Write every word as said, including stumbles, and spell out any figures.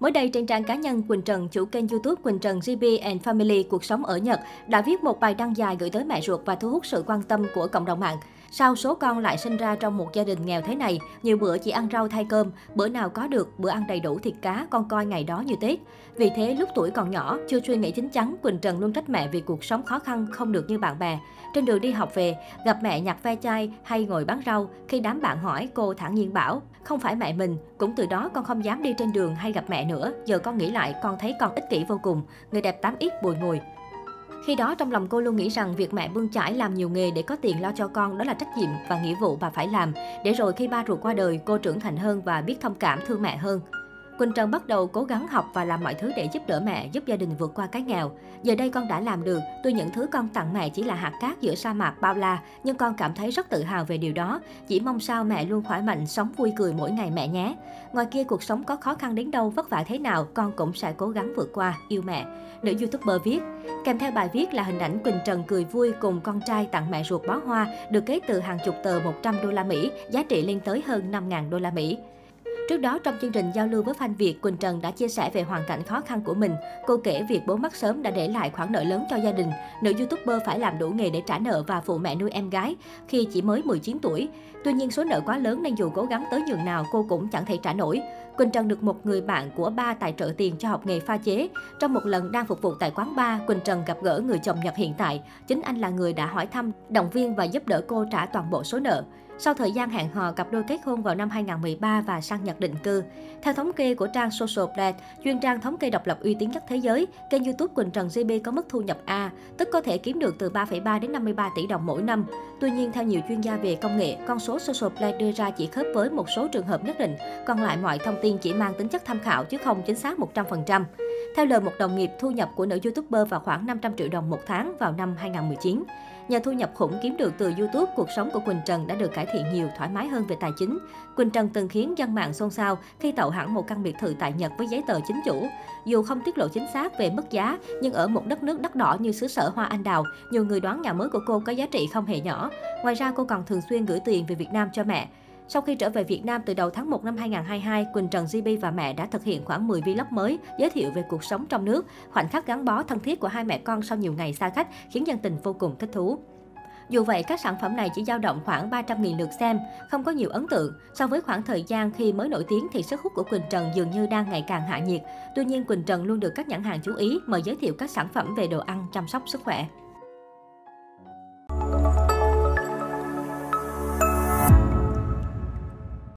Mới đây, trên trang cá nhân Quỳnh Trần, chủ kênh YouTube Quỳnh Trần giê bê and Family Cuộc Sống ở Nhật đã viết một bài đăng dài gửi tới mẹ ruột và thu hút sự quan tâm của cộng đồng mạng. Sao số con lại sinh ra trong một gia đình nghèo thế này, nhiều bữa chỉ ăn rau thay cơm, bữa nào có được, bữa ăn đầy đủ thịt cá, con coi ngày đó như Tết. Vì thế, lúc tuổi còn nhỏ, chưa suy nghĩ chín chắn, Quỳnh Trần luôn trách mẹ vì cuộc sống khó khăn không được như bạn bè. Trên đường đi học về, gặp mẹ nhặt ve chai hay ngồi bán rau, khi đám bạn hỏi, cô thản nhiên bảo, không phải mẹ mình, cũng từ đó con không dám đi trên đường hay gặp mẹ nữa, giờ con nghĩ lại con thấy con ích kỷ vô cùng, người đẹp tám ích bồi ngồi. Khi đó trong lòng cô luôn nghĩ rằng việc mẹ bươn chải làm nhiều nghề để có tiền lo cho con đó là trách nhiệm và nghĩa vụ bà phải làm, để rồi khi ba ruột qua đời cô trưởng thành hơn và biết thông cảm thương mẹ hơn. Quỳnh Trần bắt đầu cố gắng học và làm mọi thứ để giúp đỡ mẹ, giúp gia đình vượt qua cái nghèo. Giờ đây con đã làm được, tuy những thứ con tặng mẹ chỉ là hạt cát giữa sa mạc bao la, nhưng con cảm thấy rất tự hào về điều đó. Chỉ mong sao mẹ luôn khỏe mạnh, sống vui cười mỗi ngày mẹ nhé. Ngoài kia cuộc sống có khó khăn đến đâu, vất vả thế nào, con cũng sẽ cố gắng vượt qua, yêu mẹ. Nữ YouTuber viết, kèm theo bài viết là hình ảnh Quỳnh Trần cười vui cùng con trai tặng mẹ ruột bó hoa, được kế từ hàng chục tờ một trăm đô la Mỹ, giá trị lên tới hơn năm nghìn đô la Mỹ. Trước đó, trong chương trình giao lưu với fan Việt, Quỳnh Trần đã chia sẻ về hoàn cảnh khó khăn của mình. Cô kể việc bố mất sớm đã để lại khoản nợ lớn cho gia đình. Nữ YouTuber phải làm đủ nghề để trả nợ và phụ mẹ nuôi em gái khi chỉ mới mười chín tuổi. Tuy nhiên, số nợ quá lớn nên dù cố gắng tới nhường nào, cô cũng chẳng thể trả nổi. Quỳnh Trần được một người bạn của ba tài trợ tiền cho học nghề pha chế. Trong một lần đang phục vụ tại quán bar, Quỳnh Trần gặp gỡ người chồng Nhật hiện tại. Chính anh là người đã hỏi thăm, động viên và giúp đỡ cô trả toàn bộ số nợ. Sau thời gian hẹn hò, cặp đôi kết hôn vào năm hai nghìn không trăm mười ba và sang Nhật định cư. Theo thống kê của trang Social Blade, chuyên trang thống kê độc lập uy tín nhất thế giới, kênh YouTube Quỳnh Trần giê bê có mức thu nhập A, tức có thể kiếm được từ ba phẩy ba đến năm mươi ba tỷ đồng mỗi năm. Tuy nhiên, theo nhiều chuyên gia về công nghệ, con số Social Blade đưa ra chỉ khớp với một số trường hợp nhất định, còn lại mọi thông tin chỉ mang tính chất tham khảo chứ không chính xác một trăm phần trăm. Theo lời một đồng nghiệp, thu nhập của nữ YouTuber vào khoảng năm trăm triệu đồng một tháng vào năm hai nghìn không trăm mười chín. Nhờ thu nhập khủng kiếm được từ YouTube, cuộc sống của Quỳnh Trần đã được cải thiện nhiều, thoải mái hơn về tài chính. Quỳnh Trần từng khiến dân mạng xôn xao khi tậu hẳn một căn biệt thự tại Nhật với giấy tờ chính chủ. Dù không tiết lộ chính xác về mức giá, nhưng ở một đất nước đắt đỏ như xứ sở hoa anh đào, nhiều người đoán nhà mới của cô có giá trị không hề nhỏ. Ngoài ra, cô còn thường xuyên gửi tiền về Việt Nam cho mẹ. Sau khi trở về Việt Nam từ đầu tháng một năm hai nghìn không trăm hai mươi hai, Quỳnh Trần giê bê và mẹ đã thực hiện khoảng mười vlog mới giới thiệu về cuộc sống trong nước. Khoảnh khắc gắn bó thân thiết của hai mẹ con sau nhiều ngày xa cách khiến dân tình vô cùng thích thú. Dù vậy, các sản phẩm này chỉ dao động khoảng ba trăm nghìn lượt xem, không có nhiều ấn tượng. So với khoảng thời gian khi mới nổi tiếng thì sức hút của Quỳnh Trần dường như đang ngày càng hạ nhiệt. Tuy nhiên, Quỳnh Trần luôn được các nhãn hàng chú ý, mời giới thiệu các sản phẩm về đồ ăn, chăm sóc sức khỏe.